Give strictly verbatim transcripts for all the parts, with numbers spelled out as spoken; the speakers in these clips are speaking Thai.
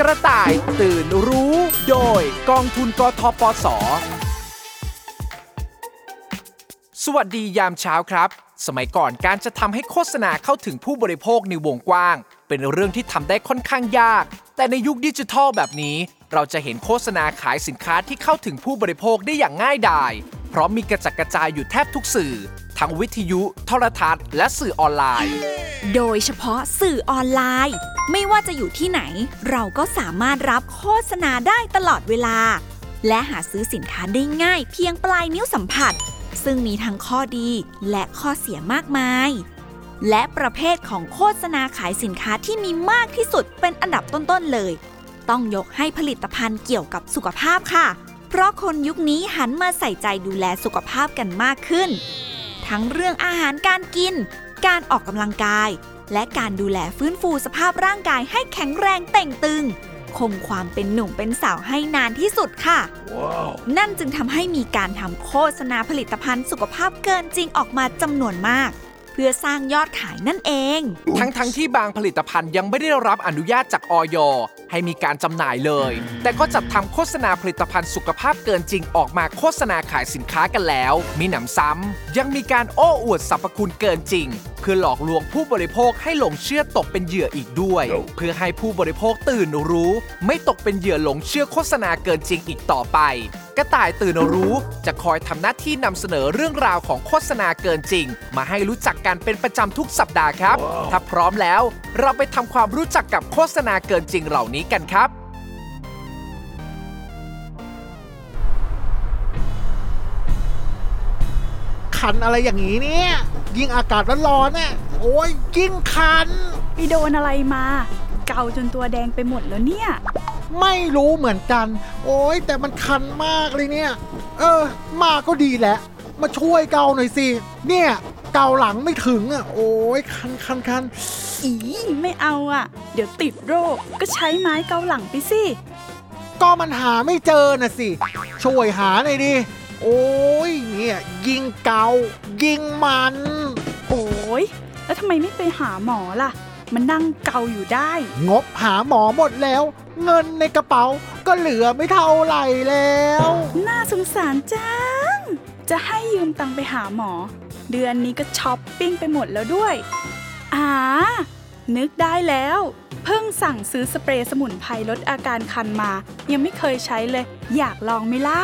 กระต่ายตื่นรู้โดยกองทุนกทปส.สวัสดียามเช้าครับสมัยก่อนการจะทำให้โฆษณาเข้าถึงผู้บริโภคในวงกว้างเป็นเรื่องที่ทำได้ค่อนข้างยากแต่ในยุคดิจิทัลแบบนี้เราจะเห็นโฆษณาขายสินค้าที่เข้าถึงผู้บริโภคได้อย่างง่ายดายเพราะมีกระจัดกระจายอยู่แทบทุกสื่อทั้งวิทยุโทรทัศน์และสื่อออนไลน์โดยเฉพาะสื่อออนไลน์ไม่ว่าจะอยู่ที่ไหนเราก็สามารถรับโฆษณาได้ตลอดเวลาและหาซื้อสินค้าได้ง่ายเพียงปลายนิ้วสัมผัสซึ่งมีทั้งข้อดีและข้อเสียมากมายและประเภทของโฆษณาขายสินค้าที่มีมากที่สุดเป็นอันดับต้นๆเลยต้องยกให้ผลิตภัณฑ์เกี่ยวกับสุขภาพค่ะเพราะคนยุคนี้หันมาใส่ใจดูแลสุขภาพกันมากขึ้นทั้งเรื่องอาหารการกินการออกกำลังกายและการดูแลฟื้นฟูสภาพร่างกายให้แข็งแรงเต่งตึงคงความเป็นหนุ่มเป็นสาวให้นานที่สุดค่ะ wow. นั่นจึงทำให้มีการทำโฆษณาผลิตภัณฑ์สุขภาพเกินจริงออกมาจำนวนมากเพื่อสร้างยอดขายนั่นเองทั้งๆ ท, ที่บางผลิตภัณฑ์ยังไม่ได้รับอนุญาตจากอย.ให้มีการจำหน่ายเลยแต่ก็จัดทำโฆษณาผลิตภัณฑ์สุขภาพเกินจริงออกมาโฆษณาขายสินค้ากันแล้วมีหนำซ้ำยังมีการโอ้อวดสรรพคุณเกินจริงเพื่อหลอกลวงผู้บริโภคให้หลงเชื่อตกเป็นเหยื่ออีกด้วย no. เพื่อให้ผู้บริโภคตื่นรู้ไม่ตกเป็นเหยื่อหลงเชื่อโฆษณาเกินจริงอีกต่อไปกระต่ายตื่นรู้จะคอยทำหน้าที่นำเสนอเรื่องราวของโฆษณาเกินจริงมาให้รู้จักกันเป็นประจำทุกสัปดาห์ครับ wow. ถ้าพร้อมแล้วเราไปทำความรู้จักกับโฆษณาเกินจริงเหล่านี้กันครับคันอะไรอย่างนี้เนี่ยยิ่งอากาศร้อนๆเนี่ยโอ้ยยิ่งคันไปโดนอะไรมาเกาจนตัวแดงไปหมดแล้วเนี่ยไม่รู้เหมือนกันโอ้ยแต่มันคันมากเลยเนี่ยเออมาก็ดีแหละมาช่วยเกาหน่อยสิเนี่ยเกาหลังไม่ถึงอ่ะโอ้ยคันคันคันอีไม่เอาอ่ะเดี๋ยวติดโรคก็ใช้ไม้เกาหลังไปสิก็มันหาไม่เจอน่ะสิช่วยหาหน่อยดิโอ้ยเนี่ยยิงเกายิงมันโอ้ยแล้วทำไมไม่ไปหาหมอล่ะมันนั่งเกาอยู่ได้งบหาหมอหมดแล้วเงินในกระเป๋าก็เหลือไม่เท่าไหร่แล้วน่าสงสารจังจะให้ยืมตังค์ไปหาหมอเดือนนี้ก็ช้อปปิ้งไปหมดแล้วด้วยอ่านึกได้แล้วเพิ่งสั่งซื้อสเปรย์สมุนไพรลดอาการคันมายังไม่เคยใช้เลยอยากลองไหมล่ะ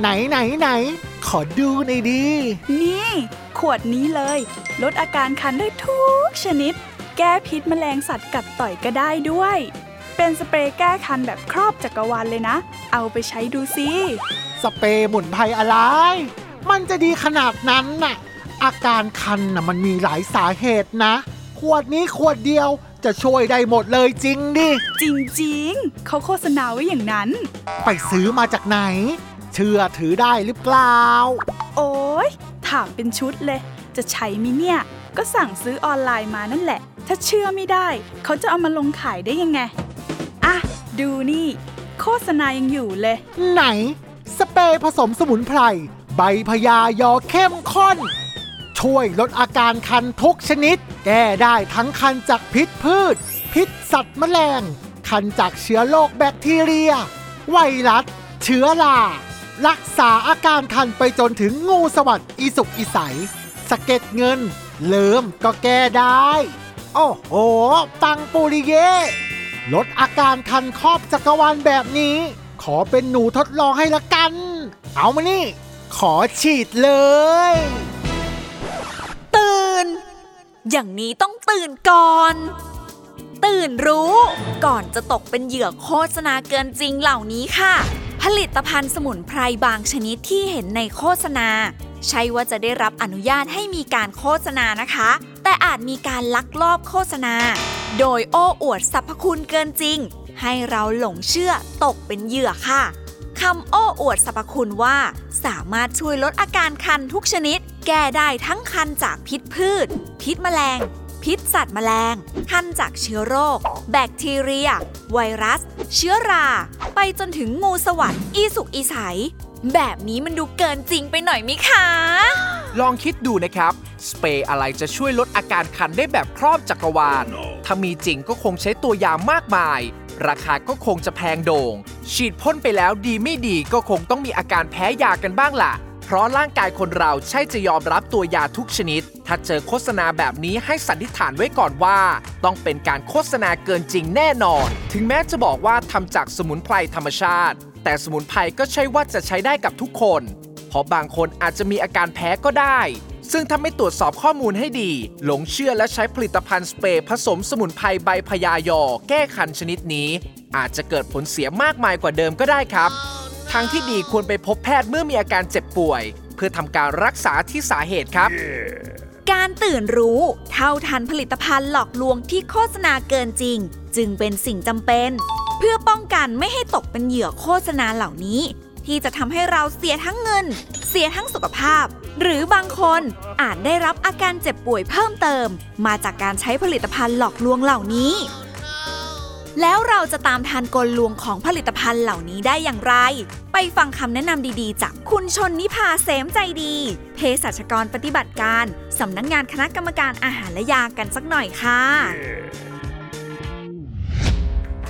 ไหนไหนไหนขอดูหน่อยดินี่ขวดนี้เลยลดอาการคันได้ทุกชนิดแก้พิษแมลงสัตว์กัดต่อยก็ได้ด้วยเป็นสเปรย์แก้คันแบบครอบจักรวาลเลยนะเอาไปใช้ดูสิสเปรย์หมุนไพรอะไรมันจะดีขนาดนั้นน่ะอาการคันน่ะมันมีหลายสาเหตุนะขวดนี้ขวดเดียวจะช่วยได้หมดเลยจริงดิจริงๆเขาโฆษณาไว้อย่างนั้นไปซื้อมาจากไหนเชื่อถือได้หรือเปล่าโอ๊ยถามเป็นชุดเลยจะใช้มั้ยเนี่ยก็สั่งซื้อออนไลน์มานั่นแหละถ้าเชื่อไม่ได้เขาจะเอามาลงขายได้ยังไงอ่ะดูนี่โฆษณายังอยู่เลยไหนสเปรย์ผสมสมุนไพรใบพญายอเข้มข้นช่วยลดอาการคันทุกชนิดแก้ได้ทั้งคันจากพิษพืชพิษสัตว์แมลงคันจากเชื้อโรคแบคทีเรียไวรัสเชื้อรารักษาอาการคันไปจนถึงงูสวัสดิ์อีสุกอีใสสะเก็ดเงินเลิ่มก็แก้ได้โอ้โหปังปูริเย่ลดอาการคันครอบจักรวาลแบบนี้ขอเป็นหนูทดลองให้ละกันเอามานี่ขอฉีดเลยตื่นอย่างนี้ต้องตื่นก่อนตื่นรู้ก่อนจะตกเป็นเหยื่อโฆษณาเกินจริงเหล่านี้ค่ะผลิตภัณฑ์สมุนไพรบางชนิดที่เห็นในโฆษณาใช่ว่าจะได้รับอนุญาตให้มีการโฆษณานะคะแต่อาจมีการลักลอบโฆษณาโดยโอ้อวดสรรพคุณเกินจริงให้เราหลงเชื่อตกเป็นเหยื่อค่ะคำโอ้อวดสรรพคุณว่าสามารถช่วยลดอาการคันทุกชนิดแก้ได้ทั้งคันจากพิษพืชพิษแมลงพิษสัตว์แมลงคันจากเชื้อโรคแบคทีเรียไวรัสเชื้อราไปจนถึงงูสวัสดิ์อีสุกอีใสแบบนี้มันดูเกินจริงไปหน่อยมั้ยคะลองคิดดูนะครับสเปรย์อะไรจะช่วยลดอาการคันได้แบบครอบจักรวาล no. ถ้ามีจริงก็คงใช้ตัวยามากมาย ราคาก็คงจะแพงโด่งฉีดพ่นไปแล้วดีไม่ดีก็คงต้องมีอาการแพ้ยากันบ้างล่ะเพราะร่างกายคนเราใช่จะยอมรับตัวยาทุกชนิดถ้าเจอโฆษณาแบบนี้ให้สันนิษฐานไว้ก่อนว่าต้องเป็นการโฆษณาเกินจริงแน่นอนถึงแม้จะบอกว่าทำจากสมุนไพรธรรมชาติแต่สมุนไพรก็ใช่ว่าจะใช้ได้กับทุกคนเพราะบางคนอาจจะมีอาการแพ้ก็ได้ซึ่งถ้าไม่ตรวจสอบข้อมูลให้ดีหลงเชื่อและใช้ผลิตภัณฑ์สเปรย์ผสมสมุนไพรใบพญายอแก้คันชนิดนี้อาจจะเกิดผลเสียมากมายกว่าเดิมก็ได้ครับทางที่ดีควรไปพบแพทย์เมื่อมีอาการเจ็บป่วยเพื่อทำการรักษาที่สาเหตุครับ yeah. การตื่นรู้เท่าทันผลิตภัณฑ์หลอกลวงที่โฆษณาเกินจริงจึงเป็นสิ่งจำเป็นเพื่อป้องกันไม่ให้ตกเป็นเหยื่อโฆษณาเหล่านี้ที่จะทำให้เราเสียทั้งเงินเสียทั้งสุขภาพหรือบางคนอาจได้รับอาการเจ็บป่วยเพิ่มเติมมาจากการใช้ผลิตภัณฑ์หลอกลวงเหล่านี้แล้วเราจะตามทันกลลวงของผลิตภัณฑ์เหล่านี้ได้อย่างไรไปฟังคำแนะนำดีๆจากคุณชนนิภาเสมใจดีเภสัชกรปฏิบัติการสำนักงานคณะกรรมการอาหารและยากันสักหน่อยค่ะ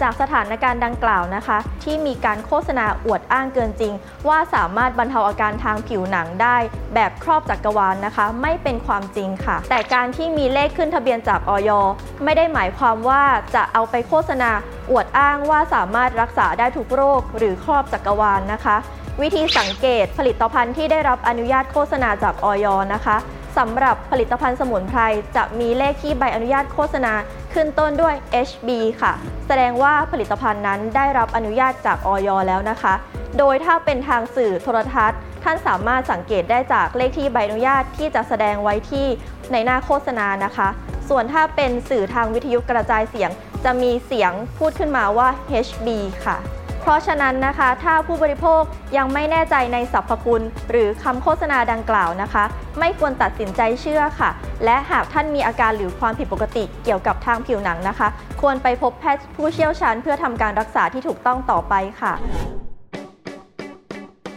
จากสถานการณ์ดังกล่าวนะคะที่มีการโฆษณาอวดอ้างเกินจริงว่าสามารถบรรเทาอาการทางผิวหนังได้แบบครอบจักรวาลนะคะไม่เป็นความจริงค่ะแต่การที่มีเลขขึ้นทะเบียนจาก อย. ไม่ได้หมายความว่าจะเอาไปโฆษณาอวดอ้างว่าสามารถรักษาได้ทุกโรคหรือครอบจักรวาลนะคะวิธีสังเกตผลิตภัณฑ์ที่ได้รับอนุญาตโฆษณาจาก อย. นะคะสำหรับผลิตภัณฑ์สมุนไพรจะมีเลขที่ใบอนุญาตโฆษณาขึ้นต้นด้วย เอช บี ค่ะแสดงว่าผลิตภัณฑ์นั้นได้รับอนุญาตจาก อย. แล้วนะคะโดยถ้าเป็นทางสื่อโทรทัศน์ท่านสามารถสังเกตได้จากเลขที่ใบอนุญาตที่จะแสดงไว้ที่ในหน้าโฆษณานะคะส่วนถ้าเป็นสื่อทางวิทยุกระจายเสียงจะมีเสียงพูดขึ้นมาว่า เอช บี ค่ะเพราะฉะนั้นนะคะถ้าผู้บริโภคยังไม่แน่ใจในสรรพคุณหรือคำโฆษณาดังกล่าวนะคะไม่ควรตัดสินใจเชื่อค่ะและหากท่านมีอาการหรือความผิดปกติเกี่ยวกับทางผิวหนังนะคะควรไปพบแพทย์ผู้เชี่ยวชาญเพื่อทำการรักษาที่ถูกต้องต่อไปค่ะ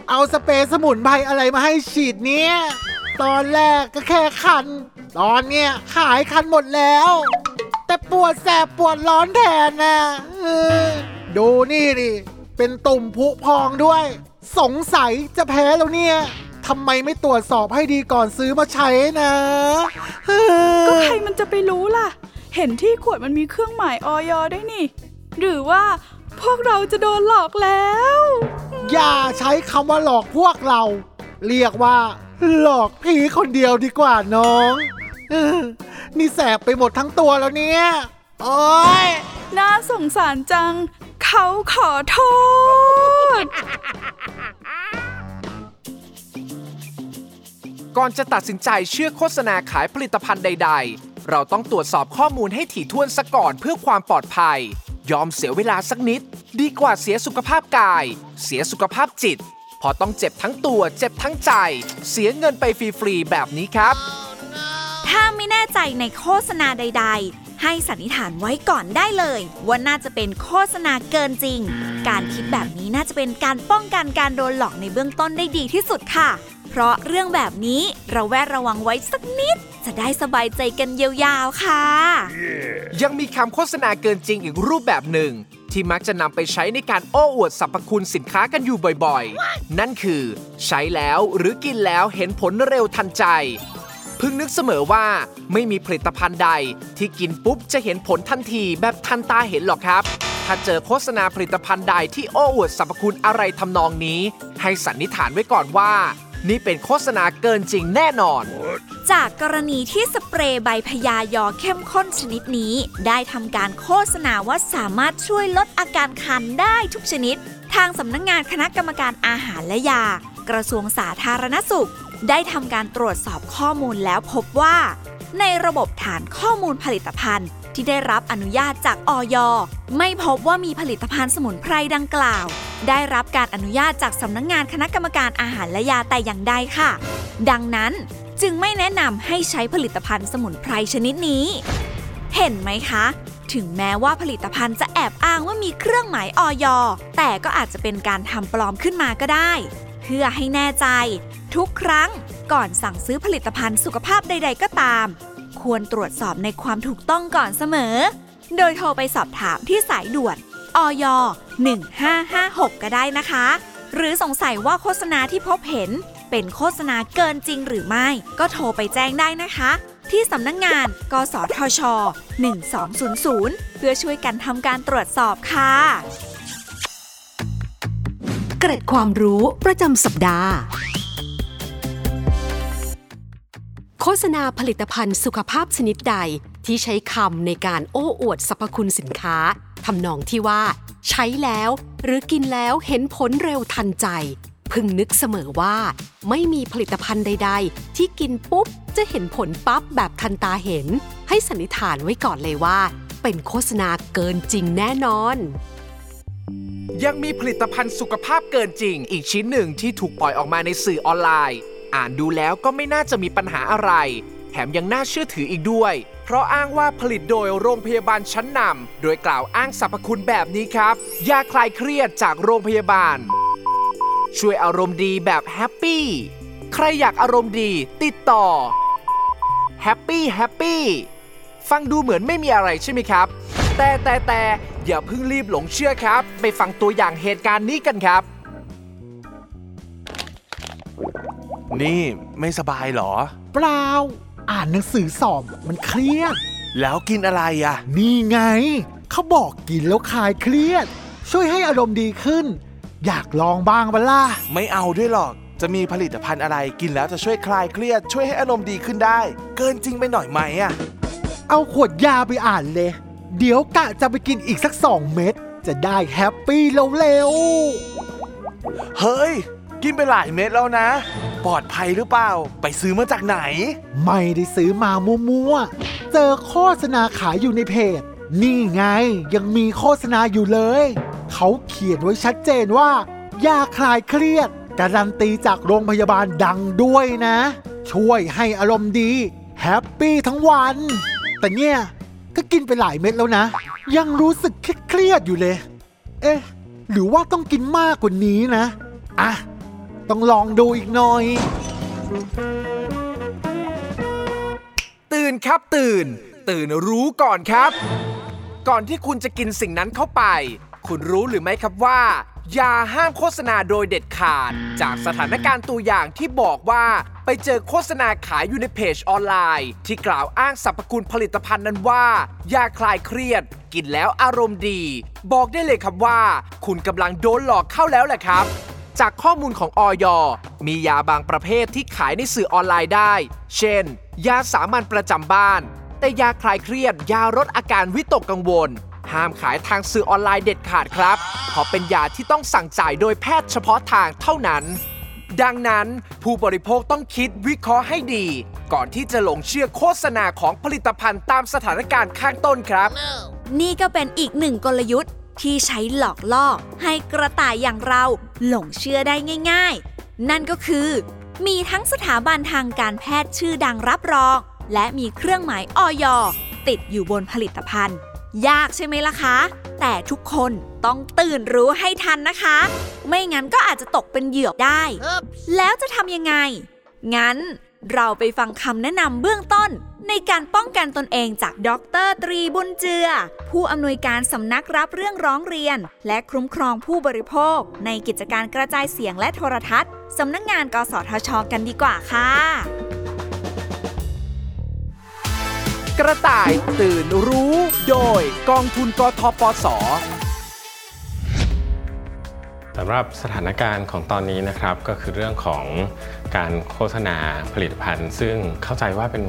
เอาสเปรย์สมุนไพรอะไรมาให้ฉีดเนี้ยตอนแรกก็แค่คันตอนเนี้ยหายคันหมดแล้วแต่ปวดแสบปวดร้อนแทนนะดูนี่ดิเป็นตุ่มพุพองด้วยสงสัยจะแพ้แล้วเนี่ยทำไมไม่ตรวจสอบให้ดีก่อนซื้อมาใช้นะก็ใครมันจะไปรู้ล่ะเห็นที่ขวดมันมีเครื่องหมายออยด้วยนี่หรือว่าพวกเราจะโดนหลอกแล้วอย่าใช้คำว่าหลอกพวกเราเรียกว่าหลอกผีคนเดียวดีกว่าน้องนี่แสบไปหมดทั้งตัวแล้วเนี่ยโอ๊ยน่าสงสารจังเขาขอโทษก่อนจะตัดสินใจเชื่อโฆษณาขายผลิตภัณฑ์ใดๆเราต้องตรวจสอบข้อมูลให้ถี่ถ้วนซะก่อนเพื่อความปลอดภัยยอมเสียเวลาสักนิดดีกว่าเสียสุขภาพกายเสียสุขภาพจิตพอต้องเจ็บทั้งตัวเจ็บทั้งใจเสียเงินไปฟรีๆแบบนี้ครับถ้าไม่แน่ใจในโฆษณาใดๆให้สันนิษฐานไว้ก่อนได้เลยว่าน่าจะเป็นโฆษณาเกินจริงการคิดแบบนี้น่าจะเป็นการป้องกันการโดนหลอกในเบื้องต้นได้ดีที่สุดค่ะเพราะเรื่องแบบนี้เราแวดระวังไว้สักนิดจะได้สบายใจกันยาวๆค่ะ yeah. ยังมีคำโฆษณาเกินจริงอีกรูปแบบหนึ่งที่มักจะนำไปใช้ในการโอ้อวดสรรพคุณสินค้ากันอยู่บ่อยๆ What? นั่นคือใช้แล้วหรือกินแล้วเห็นผลเร็วทันใจพึงนึกเสมอว่าไม่มีผลิตภัณฑ์ใดที่กินปุ๊บจะเห็นผลทันทีแบบทันตาเห็นหรอกครับถ้าเจอโฆษณาผลิตภัณฑ์ใดที่โอ้อวดสรรพคุณอะไรทำนองนี้ให้สันนิษฐานไว้ก่อนว่านี่เป็นโฆษณาเกินจริงแน่นอนจากกรณีที่สเปรย์ใบพญายอเข้มข้นชนิดนี้ได้ทำการโฆษณาว่าสามารถช่วยลดอาการคันได้ทุกชนิดทางสำนักงานคณะกรรมการอาหารและยากระทรวงสาธารณสุขได้ทำการตรวจสอบข้อมูลแล้วพบว่าในระบบฐานข้อมูลผลิตภัณฑ์ที่ได้รับอนุญาตจาก อย. ไม่พบว่ามีผลิตภัณฑ์สมุนไพรดังกล่าวได้รับการอนุญาตจากสำนักงานคณะกรรมการอาหารและยาแต่อย่างใดค่ะดังนั้นจึงไม่แนะนำให้ใช้ผลิตภัณฑ์สมุนไพรชนิดนี้เห็นไหมคะถึงแม้ว่าผลิตภัณฑ์จะแอบอ้างว่ามีเครื่องหมาย อย. แต่ก็อาจจะเป็นการทำปลอมขึ้นมาก็ได้เพื่อให้แน่ใจทุกครั้งก่อนสั่งซื้อผลิตภัณฑ์สุขภาพใดๆก็ตามควรตรวจสอบในความถูกต้องก่อนเสมอโดยโทรไปสอบถามที่สายด่วน อยหนึ่งห้าห้าหกก็ได้นะคะหรือสงสัยว่าโฆษณาที่พบเห็นเป็นโฆษณาเกินจริงหรือไม่ก็โทรไปแจ้งได้นะคะที่สำนักงานกสทชหนึ่งสองศูนย์ศูนย์เพื่อช่วยกันทำการตรวจสอบค่ะเกร็ดความรู้ประจำสัปดาห์โฆษณาผลิตภัณฑ์สุขภาพชนิดใดที่ใช้คำในการโอ้อวดสรรพคุณสินค้าทำนองที่ว่าใช้แล้วหรือกินแล้วเห็นผลเร็วทันใจพึงนึกเสมอว่าไม่มีผลิตภัณฑ์ใดๆที่กินปุ๊บจะเห็นผลปั๊บแบบทันตาเห็นให้สันนิษฐานไว้ก่อนเลยว่าเป็นโฆษณาเกินจริงแน่นอนยังมีผลิตภัณฑ์สุขภาพเกินจริงอีกชิ้นหนึ่งที่ถูกปล่อยออกมาในสื่อออนไลน์อ่านดูแล้วก็ไม่น่าจะมีปัญหาอะไรแถมยังน่าเชื่อถืออีกด้วยเพราะอ้างว่าผลิตโดยโรงพยาบาลชั้นนำโดยกล่าวอ้างสรรพคุณแบบนี้ครับยาคลายเครียดจากโรงพยาบาลช่วยอารมณ์ดีแบบแฮปปี้ใครอยากอารมณ์ดีติดต่อแฮปปี้แฮปปี้ฟังดูเหมือนไม่มีอะไรใช่ไหมครับแต่แต่แต่อย่าเพิ่งรีบหลงเชื่อครับไปฟังตัวอย่างเหตุการณ์นี้กันครับนี่ไม่สบายหรอเปล่าอ่านหนังสือสอบมันเครียดแล้วกินอะไรอ่ะนี่ไงเขาบอกกินแล้วคลายเครียดช่วยให้อารมณ์ดีขึ้นอยากลองบ้างบ้าล่ะไม่เอาด้วยหรอกจะมีผลิตภัณฑ์อะไรกินแล้วจะช่วยคลายเครียดช่วยให้อารมณ์ดีขึ้นได้เกินจริงไปหน่อยไหมอ่ะเอาขวดยาไปอ่านเลยเดี๋ยวกะจะไปกินอีกสักสองเม็ดจะได้แฮปปี้เร็วๆเฮ้ยกินไปหลายเม็ดแล้วนะปลอดภัยหรือเปล่าไปซื้อมาจากไหนไม่ได้ซื้อมามั่วๆเจอโฆษณาขายอยู่ในเพจนี่ไงยังมีโฆษณาอยู่เลยเขาเขียนไว้ชัดเจนว่ายาคลายเครียดการันตีจากโรงพยาบาลดังด้วยนะช่วยให้อารมณ์ดีแฮปปี้ทั้งวันแต่เนี่ยก็กินไปหลายเม็ดแล้วนะยังรู้สึกเครียดอยู่เลยเอ๊ะหรือว่าต้องกินมากกว่านี้นะอ่ะต้องลองดูอีกหน่อยตื่นครับตื่นตื่นรู้ก่อนครับก่อนที่คุณจะกินสิ่งนั้นเข้าไปคุณรู้หรือไม่ครับว่าอย่าห้ามโฆษณาโดยเด็ดขาดจากสถานการณ์ตัวอย่างที่บอกว่าไปเจอโฆษณาขายอยู่ในเพจออนไลน์ที่กล่าวอ้างสรรพคุณผลิตภัณฑ์นั้นว่ายาคลายเครียดกินแล้วอารมณ์ดีบอกได้เลยครับว่าคุณกำลังโดนหลอกเข้าแล้วแหละครับจากข้อมูลของอย.มียาบางประเภทที่ขายในสื่อออนไลน์ได้เช่นยาสามัญประจำบ้านแต่ยาคลายเครียดยาลดอาการวิตกกังวลห้ามขายทางสื่อออนไลน์เด็ดขาดครับเพราะเป็นยาที่ต้องสั่งจ่ายโดยแพทย์เฉพาะทางเท่านั้นดังนั้นผู้บริโภคต้องคิดวิเคราะห์ให้ดีก่อนที่จะหลงเชื่อโฆษณาของผลิตภัณฑ์ตามสถานการณ์ข้างต้นครับนี่ก็เป็นอีกหนึ่งกลยุทธ์ที่ใช้หลอกล่อให้กระต่ายอย่างเราหลงเชื่อได้ง่ายๆนั่นก็คือมีทั้งสถาบันทางการแพทย์ชื่อดังรับรองและมีเครื่องหมายอย.ติดอยู่บนผลิตภัณฑ์ยากใช่ไหมล่ะคะแต่ทุกคนต้องตื่นรู้ให้ทันนะคะไม่งั้นก็อาจจะตกเป็นเหยื่อได้ Oops. แล้วจะทำยังไงงั้นเราไปฟังคำแนะนำเบื้องต้นในการป้องกันตนเองจากดร.ตรีบุญเจือผู้อำนวยการสำนักรับเรื่องร้องเรียนและคุ้มครองผู้บริโภคในกิจการกระจายเสียงและโทรทัศน์สำนักงานกสทช.กันดีกว่าค่ะกระต่ายตื่นรู้โดยกองทุนกทปส.สำหรับสถานการณ์ของตอนนี้นะครับก็คือเรื่องของการโฆษณาผลิตภัณฑ์ซึ่งเข้าใจว่าเป็น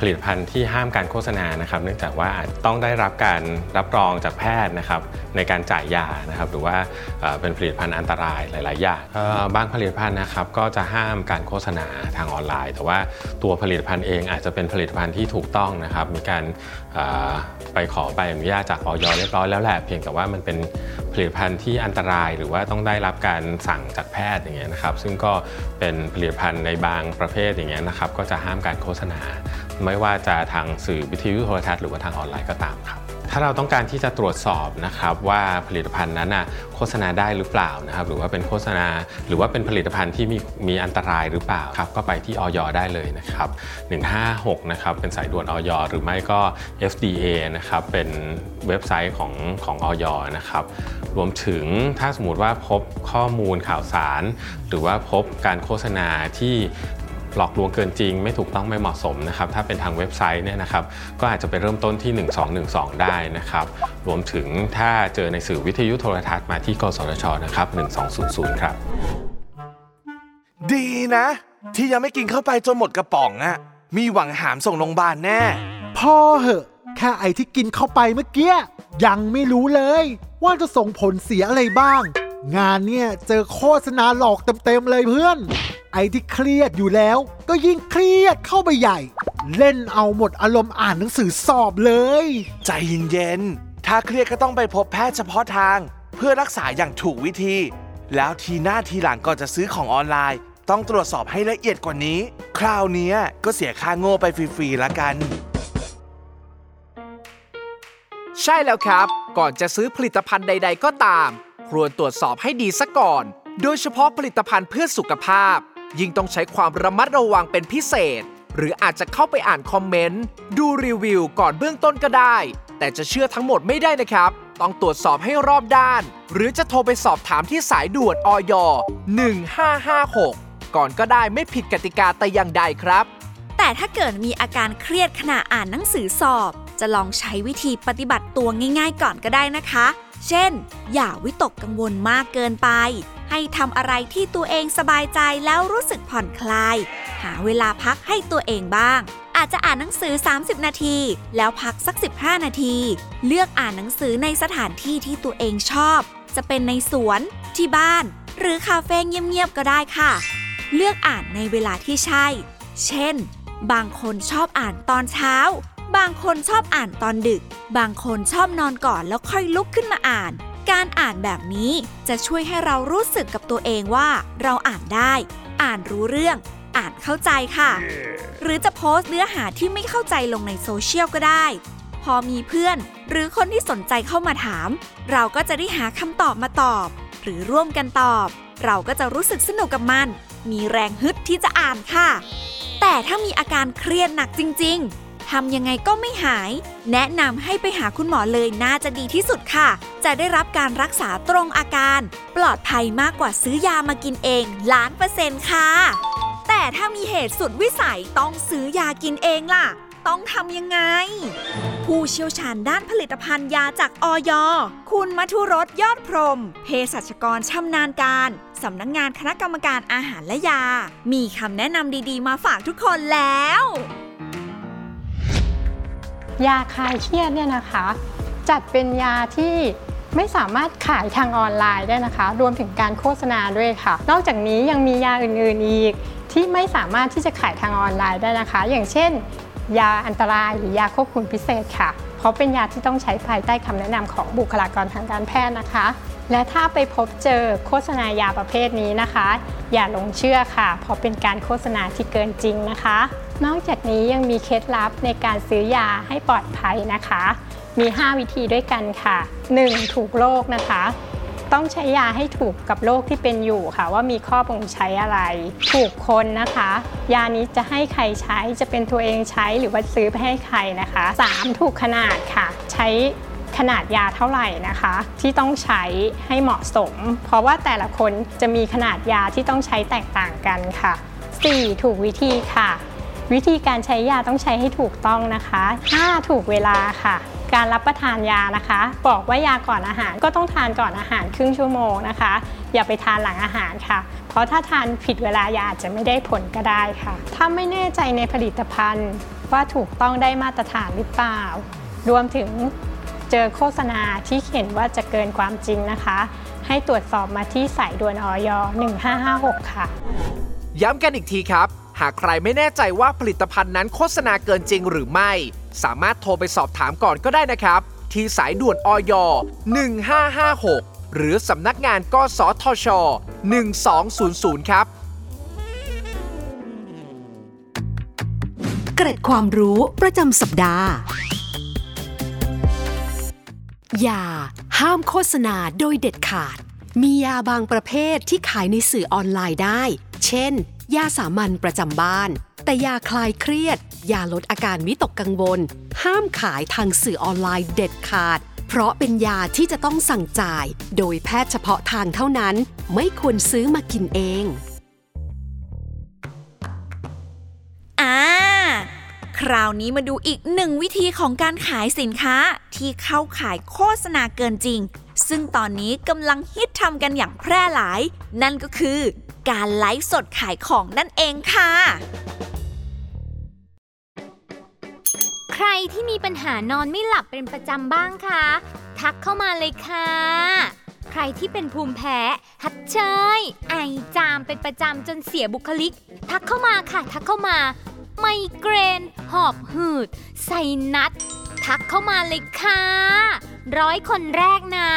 ผลิตภัณฑ์ที่ห้ามการโฆษณานะครับเนื่องจากว่าต้องได้รับการรับรองจากแพทย์นะครับในการจ่ายยานะครับหรือว่าเป็นผลิตภัณฑ์อันตรายหลายๆอย่างบางผลิตภัณฑ์นะครับก็จะห้ามการโฆษณาทางออนไลน์แต่ว่าตัวผลิตภัณฑ์เองอาจจะเป็นผลิตภัณฑ์ที่ถูกต้องนะครับมีการไปขอใบอนุญาตจากอย.เรียบร้อยแล้วแหละเพียงแต่ว่ามันเป็นผลิตภัณฑ์ที่อันตรายหรือว่าต้องได้รับการสั่งจากแพทย์อย่างเงี้ยนะครับซึ่งก็เป็นผลิตภัณฑ์ในบางประเภทอย่างเงี้ยนะครับก็จะห้ามการโฆษณาไม่ว่าจะทางสื่อวิทยุโทรทัศน์หรือว่าทางออนไลน์ก็ตามครับ ถ้าเราต้องการที่จะตรวจสอบนะครับว่าผลิตภัณฑ์นั้นนะโฆษณาได้หรือเปล่านะครับหรือว่าเป็นโฆษณาหรือว่าเป็นผลิตภัณฑ์ที่มีมีอันตรายหรือเปล่าครับก็ไปที่ อย. ได้เลยนะครับหนึ่งห้าหกนะครับเป็นสายด่วน อย. หรือไม่ก็ เอฟ ดี เอ นะครับเป็นเว็บไซต์ของของ อย. นะครับรวมถึงถ้าสมมุติว่าพบข้อมูลข่าวสารหรือว่าพบการโฆษณาที่หลอกลวงเกินจริงไม่ถูกต้องไม่เหมาะสมนะครับถ้าเป็นทางเว็บไซต์เนี่ยนะครับก็อาจจะไปเริ่มต้นที่หนึ่งสองหนึ่งสองได้นะครับรวมถึงถ้าเจอในสื่อวิทยุโทรทัศน์มาที่กสทชนะครับหนึ่งสองศูนย์ศูนย์ครับดีนะที่ยังไม่กินเข้าไปจนหมดกระป๋องอ่ะมีหวังหามส่งโรงพยาบาลแน่พ่อเหอะแค่ไอ้ที่กินเข้าไปเมื่อกี้ยังไม่รู้เลยว่าจะส่งผลเสียอะไรบ้างงานเนี่ยเจอโฆษณาหลอกเต็มๆเลยเพื่อนไอ้ที่เครียดอยู่แล้วก็ยิ่งเครียดเข้าไปใหญ่เล่นเอาหมดอารมณ์อ่านหนังสือสอบเลยใจเย็นๆถ้าเครียดก็ต้องไปพบแพทย์เฉพาะทางเพื่อรักษาอย่างถูกวิธีแล้วทีหน้าทีหลังก็จะซื้อของออนไลน์ต้องตรวจสอบให้ละเอียดกว่านี้คราวนี้ก็เสียค่าโง่ไปฟรีๆละกันใช่แล้วครับก่อนจะซื้อผลิตภัณฑ์ใดๆก็ตามควรตรวจสอบให้ดีซะก่อนโดยเฉพาะผลิตภัณฑ์เพื่อสุขภาพยิ่งต้องใช้ความระมัดระวังเป็นพิเศษหรืออาจจะเข้าไปอ่านคอมเมนต์ดูรีวิวก่อนเบื้องต้นก็ได้แต่จะเชื่อทั้งหมดไม่ได้นะครับต้องตรวจสอบให้รอบด้านหรือจะโทรไปสอบถามที่สายด่วน อย. หนึ่งห้าห้าหกก่อนก็ได้ไม่ผิดกติกาแต่อย่างใดครับแต่ถ้าเกิดมีอาการเครียดขณะอ่านหนังสือสอบจะลองใช้วิธีปฏิบัติตัวง่ายๆก่อนก็ได้นะคะเช่นอย่าวิตกกังวลมากเกินไปให้ทำอะไรที่ตัวเองสบายใจแล้วรู้สึกผ่อนคลายหาเวลาพักให้ตัวเองบ้างอาจจะอ่านหนังสือสามสิบนาทีแล้วพักสักสิบห้านาทีเลือกอ่านหนังสือในสถานที่ที่ตัวเองชอบจะเป็นในสวนที่บ้านหรือคาเฟ่เงียบๆก็ได้ค่ะเลือกอ่านในเวลาที่ใช่เช่นบางคนชอบอ่านตอนเช้าบางคนชอบอ่านตอนดึกบางคนชอบนอนก่อนแล้วค่อยลุกขึ้นมาอ่านการอ่านแบบนี้จะช่วยให้เรารู้สึกกับตัวเองว่าเราอ่านได้อ่านรู้เรื่องอ่านเข้าใจค่ะ yeah. หรือจะโพสต์เนื้อหาที่ไม่เข้าใจลงในโซเชียลก็ได้พอมีเพื่อนหรือคนที่สนใจเข้ามาถามเราก็จะได้หาคำตอบมาตอบหรือร่วมกันตอบเราก็จะรู้สึกสนุกกับมันมีแรงฮึดที่จะอ่านค่ะแต่ถ้ามีอาการเครียดหนักจริงๆทำยังไงก็ไม่หายแนะนำให้ไปหาคุณหมอเลยน่าจะดีที่สุดค่ะจะได้รับการรักษาตรงอาการปลอดภัยมากกว่าซื้อยามากินเองล้านเปอร์เซ็นต์ค่ะแต่ถ้ามีเหตุสุดวิสัยต้องซื้อยากินเองล่ะต้องทำยังไงผู้เชี่ยวชาญด้านผลิตภัณฑ์ยาจาก อย. คุณมัธุรสยอดพรหมเภสัชกรชำนาญการสำนักงานคณะกรรมการอาหารและยามีคำแนะนำดีๆมาฝากทุกคนแล้วยาคลายเครียดเนี่ยนะคะจัดเป็นยาที่ไม่สามารถขายทางออนไลน์ได้นะคะรวมถึงการโฆษณาด้วยค่ะนอกจากนี้ยังมียาอื่นๆอีกที่ไม่สามารถที่จะขายทางออนไลน์ได้นะคะอย่างเช่นยาอันตรายหรือยาควบคุมพิเศษค่ะเพราะเป็นยาที่ต้องใช้ภายใต้คำแนะนำของบุคลากรทางการแพทย์นะคะและถ้าไปพบเจอโฆษณายาประเภทนี้นะคะอย่าหลงเชื่อค่ะเพราะเป็นการโฆษณาที่เกินจริงนะคะนอกจากนี้ยังมีเคล็ดลับในการซื้อยาให้ปลอดภัยนะคะมีห้าวิธีด้วยกันค่ะหนึ่งถูกโรคนะคะต้องใช้ยาให้ถูกกับโรคที่เป็นอยู่ค่ะว่ามีข้อบ่งใช้อะไรถูกคนนะคะยานี้จะให้ใครใช้จะเป็นตัวเองใช้หรือว่าซื้อไปให้ใครนะคะสามถูกขนาดค่ะใช้ขนาดยาเท่าไหร่นะคะที่ต้องใช้ให้เหมาะสมเพราะว่าแต่ละคนจะมีขนาดยาที่ต้องใช้แตกต่างกันค่ะสี่ถูกวิธีค่ะวิธีการใช้ยาต้องใช้ให้ถูกต้องนะคะห้าถูกเวลาค่ะการรับประทานยานะคะบอกว่ายาก่อนอาหารก็ต้องทานก่อนอาหารครึ่งชั่วโมงนะคะอย่าไปทานหลังอาหารค่ะเพราะถ้าทานผิดเวลายาอาจจะไม่ได้ผลก็ได้ค่ะถ้าไม่แน่ใจในผลิตภัณฑ์ว่าถูกต้องได้มาตรฐานหรือเปล่ารวมถึงเจอโฆษณาที่เห็นว่าจะเกินความจริงนะคะให้ตรวจสอบมาที่สายด่วน อย. หนึ่งห้าห้าหกค่ะย้ำกันอีกทีครับหากใครไม่แน่ใจว่าผลิตภัณฑ์นั้นโฆษณาเกินจริงหรือไม่สามารถโทรไปสอบถามก่อนก็ได้นะครับที่สายด่วน อย. หนึ่งห้าห้าหกหรือสำนักงานกสทชหนึ่งสองศูนย์ศูนย์ครับเกร็ดความรู้ประจำสัปดาห์ ยาห้ามโฆษณาโดยเด็ดขาดมียาบางประเภทที่ขายในสื่อออนไลน์ได้เช่นยาสามัญประจำบ้านแต่ยาคลายเครียดยาลดอาการวิตกกังวลห้ามขายทางสื่อออนไลน์เด็ดขาดเพราะเป็นยาที่จะต้องสั่งจ่ายโดยแพทย์เฉพาะทางเท่านั้นไม่ควรซื้อมากินเองอ่าคราวนี้มาดูอีกหนึ่งวิธีของการขายสินค้าที่เข้าขายโฆษณาเกินจริงซึ่งตอนนี้กำลังฮิตทำกันอย่างแพร่หลายนั่นก็คือการไลฟ์สดขายของนั่นเองค่ะใครที่มีปัญหานอนไม่หลับเป็นประจำบ้างคะทักเข้ามาเลยค่ะใครที่เป็นภูมิแพ้ฮัดเชยไอจามเป็นประจำจนเสียบุคลิกทักเข้ามาค่ะทักเข้ามาไมเกรนหอบหืดไซนัสทักเข้ามาเลยค่ะร้อยคนแรกนะ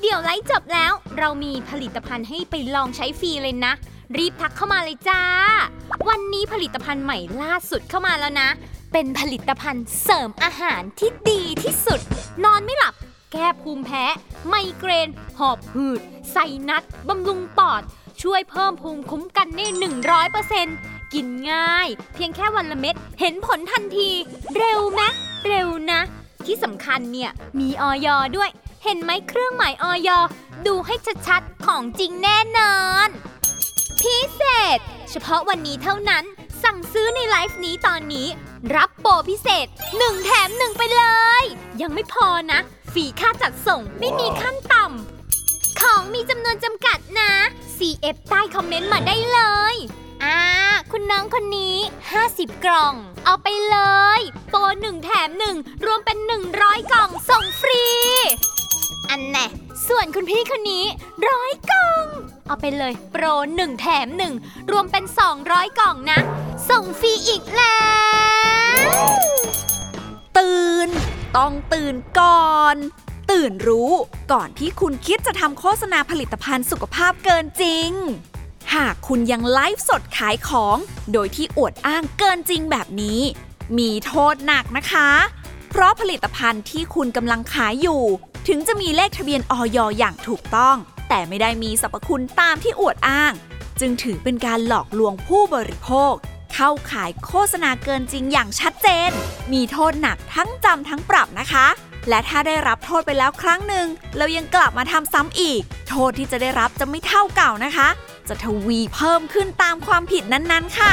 เดี๋ยวไลฟ์จบแล้วเรามีผลิตภัณฑ์ให้ไปลองใช้ฟรีเลยนะรีบทักเข้ามาเลยจ้าวันนี้ผลิตภัณฑ์ใหม่ล่าสุดเข้ามาแล้วนะเป็นผลิตภัณฑ์เสริมอาหารที่ดีที่สุดนอนไม่หลับแก้ภูมิแพ้ไมเกรนหอบหืดไซนัสบำรุงปอดช่วยเพิ่มภูมิคุ้มกันได้ หนึ่งร้อยเปอร์เซ็นต์ กินง่ายเพียงแค่วันละเม็ดเห็นผลทันทีเร็วไหมเร็วนะที่สำคัญเนี่ยมีออยด้วยเห็นไหมเครื่องหมายออยดูให้ชัดๆของจริงแน่นอนพิเศษเฉพาะวันนี้เท่านั้นสั่งซื้อในไลฟ์นี้ตอนนี้รับโปรพิเศษหนึ่งแถมหนึ่งไปเลยยังไม่พอนะฟรีค่าจัดส่งไม่มีขั้นต่ำของมีจำนวนจำกัดนะ ซี เอฟ ใต้คอมเมนต์มาได้เลยอ่าคุณน้องคนนี้ห้าสิบกล่องเอาไปเลยโปรหนึ่งแถมหนึ่งรวมเป็นหนึ่งร้อยกล่องส่งฟรีอันแน่ส่วนคุณพี่คนนี้หนึ่งร้อยกล่องเอาไปเลยโปรหนึ่งแถมหนึ่งรวมเป็นสองร้อยกล่องนะส่งฟรีอีกแล้วตื่นต้องตื่นก่อนตื่นรู้ก่อนที่คุณคิดจะทำโฆษณาผลิตภัณฑ์สุขภาพเกินจริงหากคุณยังไลฟ์สดขายของโดยที่อวดอ้างเกินจริงแบบนี้มีโทษหนักนะคะเพราะผลิตภัณฑ์ที่คุณกำลังขายอยู่ถึงจะมีเลขทะเบียนอ.ย.อย่างถูกต้องแต่ไม่ได้มีสรรพคุณตามที่อวดอ้างจึงถือเป็นการหลอกลวงผู้บริโภคเข้าขายโฆษณาเกินจริงอย่างชัดเจนมีโทษหนักทั้งจำทั้งปรับนะคะและถ้าได้รับโทษไปแล้วครั้งหนึ่งแล้วยังกลับมาทำซ้ำอีกโทษที่จะได้รับจะไม่เท่าเก่านะคะจะทวีเพิ่มขึ้นตามความผิดนั้นๆค่ะ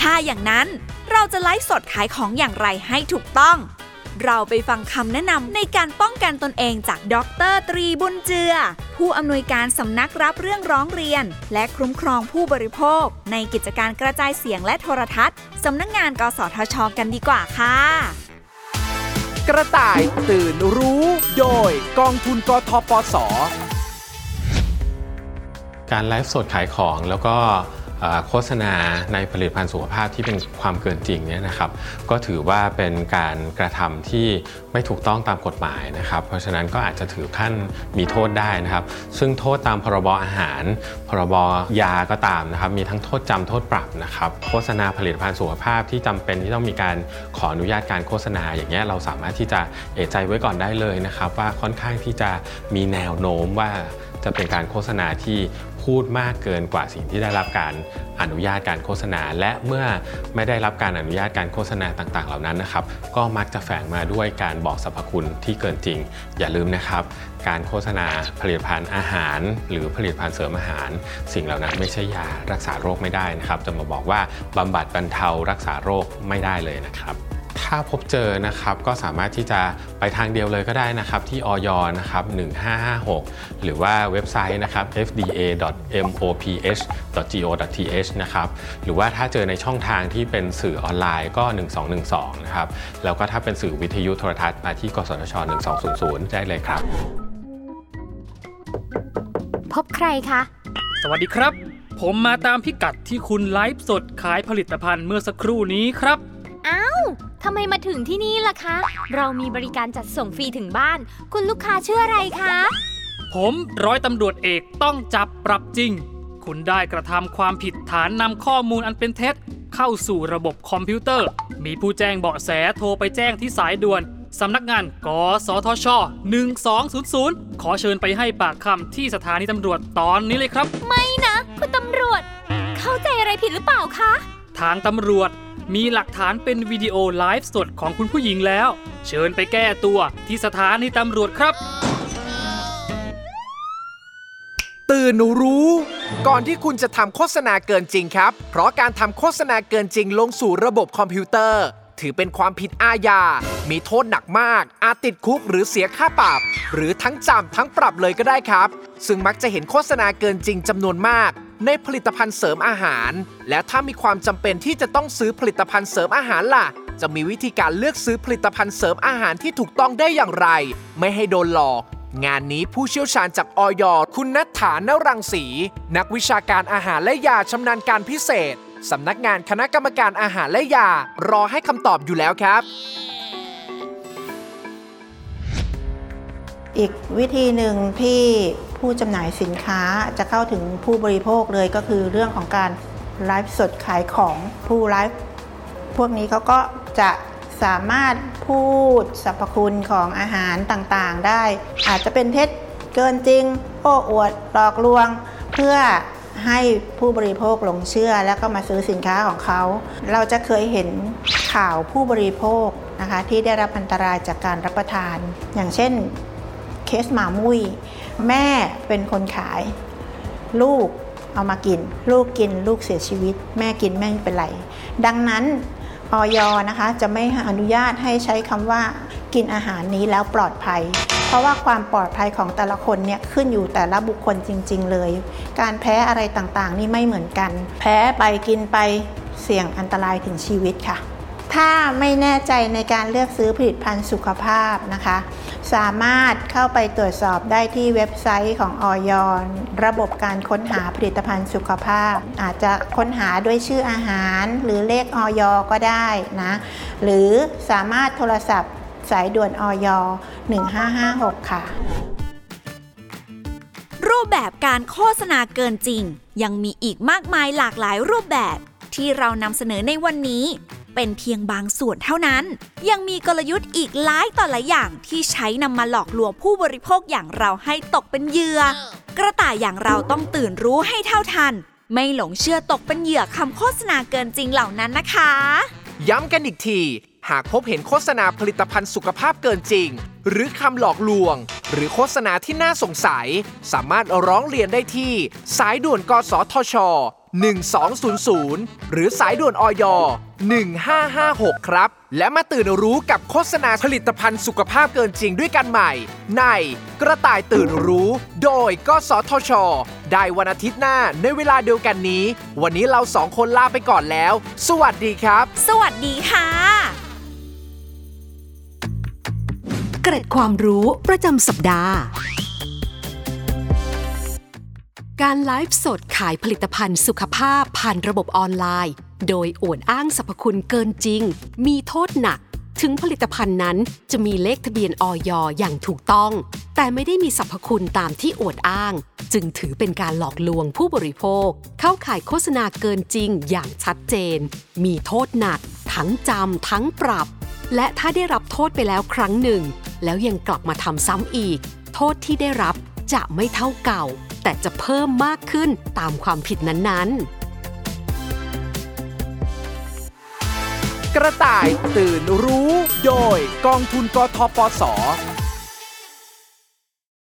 ถ้าอย่างนั้นเราจะไลฟ์สดขายของอย่างไรให้ถูกต้องเราไปฟังคำแนะนำในการป้องกันตนเองจากดร.ตรีบุญเจือผู้อำนวยการสำนักรับเรื่องร้องเรียนและคุ้มครองผู้บริโภคในกิจการกระจายเสียงและโทรทัศน์สำนักงานกสทช.กันดีกว่าค่ะกระต่ายตื่นรู้โดยกองทุนกทปส.การไลฟ์สดขายของแล้วก็โฆษณาในผลิตภัณฑ์สุขภาพที่เป็นความเกินจริงเนี่ยนะครับก็ถือว่าเป็นการกระทำที่ไม่ถูกต้องตามกฎหมายนะครับเพราะฉะนั้นก็อาจจะถือขั้นมีโทษได้นะครับซึ่งโทษตามพรบอาหารพรบยาก็ตามนะครับมีทั้งโทษจำโทษปรับนะครับโฆษณาผลิตภัณฑ์สุขภาพที่จำเป็นที่ต้องมีการขออนุญาตการโฆษณาอย่างเงี้ยเราสามารถที่จะเอะใจไว้ก่อนได้เลยนะครับว่าค่อนข้างที่จะมีแนวโน้มว่าจะเป็นการโฆษณาที่พูดมากเกินกว่าสิ่งที่ได้รับการอนุญาตการโฆษณาและเมื่อไม่ได้รับการอนุญาตการโฆษณาต่างๆเหล่านั้นนะครับก็มักจะแฝงมาด้วยการบอกสรรพคุณที่เกินจริงอย่าลืมนะครับการโฆษณาผลิตภัณฑ์อาหารหรือผลิตภัณฑ์เสริมอาหารสิ่งเหล่านั้นไม่ใช่ยารักษาโรคไม่ได้นะครับจะมาบอกว่าบำบัดบรรเทารักษาโรคไม่ได้เลยนะครับถ้าพบเจอนะครับก็สามารถที่จะไปทางเดียวเลยก็ได้นะครับที่อย.นะครับหนึ่งห้าห้าหกหรือว่าเว็บไซต์นะครับ เอฟ ดี เอ ดอท เอ็ม โอ พี เอช ดอท จี โอ ดอท ที เอช นะครับหรือว่าถ้าเจอในช่องทางที่เป็นสื่อออนไลน์ก็หนึ่งสองหนึ่งสองนะครับแล้วก็ถ้าเป็นสื่อวิทยุโทรทัศน์มาที่กสทชหนึ่งสองศูนย์ศูนย์ได้เลยครับพบใครคะสวัสดีครับผมมาตามพิกัดที่คุณไลฟ์สดขายผลิตภัณฑ์เมื่อสักครู่นี้ครับอ้าวทำไมมาถึงที่นี่ล่ะคะเรามีบริการจัดส่งฟรีถึงบ้านคุณลูกค้าชื่ออะไรคะผมร้อยตำรวจเอกต้องจับปรับจริงคุณได้กระทำความผิดฐานนำข้อมูลอันเป็นเท็จเข้าสู่ระบบคอมพิวเตอร์มีผู้แจ้งเบาะแสโทรไปแจ้งที่สายด่วน สำนักงานกสทชหนึ่งสองศูนย์ศูนย์ขอเชิญไปให้ปากคำที่สถานีตำรวจตอนนี้เลยครับไม่นะคุณตำรวจเข้าใจอะไรผิดหรือเปล่าคะทางตำรวจมีหลักฐานเป็นวิดีโอไลฟ์สดของคุณผู้หญิงแล้วเชิญไปแก้ตัวที่สถานีตำรวจครับตื่นรู้ก่อนที่คุณจะทำโฆษณาเกินจริงครับเพราะการทำโฆษณาเกินจริงลงสู่ระบบคอมพิวเตอร์ถือเป็นความผิดอาญามีโทษหนักมากอาจติดคุกหรือเสียค่าปรับหรือทั้งจำทั้งปรับเลยก็ได้ครับซึ่งมักจะเห็นโฆษณาเกินจริงจำนวนมากในผลิตภัณฑ์เสริมอาหารและถ้ามีความจำเป็นที่จะต้องซื้อผลิตภัณฑ์เสริมอาหารล่ะจะมีวิธีการเลือกซื้อผลิตภัณฑ์เสริมอาหารที่ถูกต้องได้อย่างไรไม่ให้โดนหลอกงานนี้ผู้เชี่ยวชาญจากอย.คุณณัฐฐา ณรังสีนักวิชาการอาหารและยาชำนาญการพิเศษสำนักงานคณะกรรมการอาหารและยารอให้คำตอบอยู่แล้วครับอีกวิธีหนึ่งที่ผู้จำหน่ายสินค้าจะเข้าถึงผู้บริโภคเลยก็คือเรื่องของการไลฟ์สดขายของผู้ไลฟ์พวกนี้เขาก็จะสามารถพูดสรรพคุณของอาหารต่างๆได้อาจจะเป็นเท็จเกินจริงโอ้อวดหลอกลวงเพื่อให้ผู้บริโภคหลงเชื่อแล้วก็มาซื้อสินค้าของเขาเราจะเคยเห็นข่าวผู้บริโภคนะคะที่ได้รับอันตรายจากการรับประทานอย่างเช่นเคสหมามุ้ยแม่เป็นคนขายลูกเอามากินลูกกินลูกเสียชีวิตแม่กินแม่ไม่เป็นไรดังนั้นอย.นะคะจะไม่อนุญาตให้ใช้คำว่ากินอาหารนี้แล้วปลอดภัยเพราะว่าความปลอดภัยของแต่ละคนเนี่ยขึ้นอยู่แต่ละบุคคลจริงๆเลยการแพ้อะไรต่างๆนี่ไม่เหมือนกันแพ้ไปกินไปเสี่ยงอันตรายถึงชีวิตค่ะถ้าไม่แน่ใจในการเลือกซื้อผลิตภัณฑ์สุขภาพนะคะสามารถเข้าไปตรวจสอบได้ที่เว็บไซต์ของอย.ระบบการค้นหาผลิตภัณฑ์สุขภาพอาจจะค้นหาด้วยชื่ออาหารหรือเลขอย.ก็ได้นะหรือสามารถโทรศัพท์สายด่วนอย.หนึ่งห้าห้าหกค่ะรูปแบบการโฆษณาเกินจริงยังมีอีกมากมายหลากหลายรูปแบบที่เรานำเสนอในวันนี้เป็นเพียงบางส่วนเท่านั้นยังมีกลยุทธ์อีกหลายต่อหลายอย่างที่ใช้นำมาหลอกลวงผู้บริโภคอย่างเราให้ตกเป็นเหยื่อกระต่ายอย่างเราต้องตื่นรู้ให้เท่าทันไม่หลงเชื่อตกเป็นเหยื่อคำโฆษณาเกินจริงเหล่านั้นนะคะย้ำกันอีกทีหากพบเห็นโฆษณาผลิตภัณฑ์สุขภาพเกินจริงหรือคำหลอกลวงหรือโฆษณาที่น่าสงสัยสามารถร้องเรียนได้ที่สายด่วนกสทชหนึ่งสองศูนย์ศูนย์หรือสายด่วนอยหนึ่งห้าห้าหกครับและมาตื่นรู้กับโฆษณาผลิตภัณฑ์สุขภาพเกินจริงด้วยกันใหม่ในกระต่ายตื่นรู้โดยกสทช.ได้วันอาทิตย์หน้าในเวลาเดียวกันนี้วันนี้เราสองคนลาไปก่อนแล้วสวัสดีครับสวัสดีค่ะเกร็ดความรู้ประจำสัปดาห์การไลฟ์สดขายผลิตภัณฑ์สุขภาพผ่านระบบออนไลน์โดยอวดอ้างสรรพคุณเกินจริงมีโทษหนักถึงผลิตภัณฑ์นั้นจะมีเลขทะเบียนอย.อย่างถูกต้องแต่ไม่ได้มีสรรพคุณตามที่อวดอ้างจึงถือเป็นการหลอกลวงผู้บริโภคเข้าข่ายโฆษณาเกินจริงอย่างชัดเจนมีโทษหนักทั้งจำทั้งปรับและถ้าได้รับโทษไปแล้วครั้งหนึ่งแล้วยังกลับมาทำซ้ำอีกโทษที่ได้รับจะไม่เท่าเก่าแต่จะเพิ่มมากขึ้นตามความผิดนั้นๆกระต่ายตื่นรู้โดยกองทุนกทปส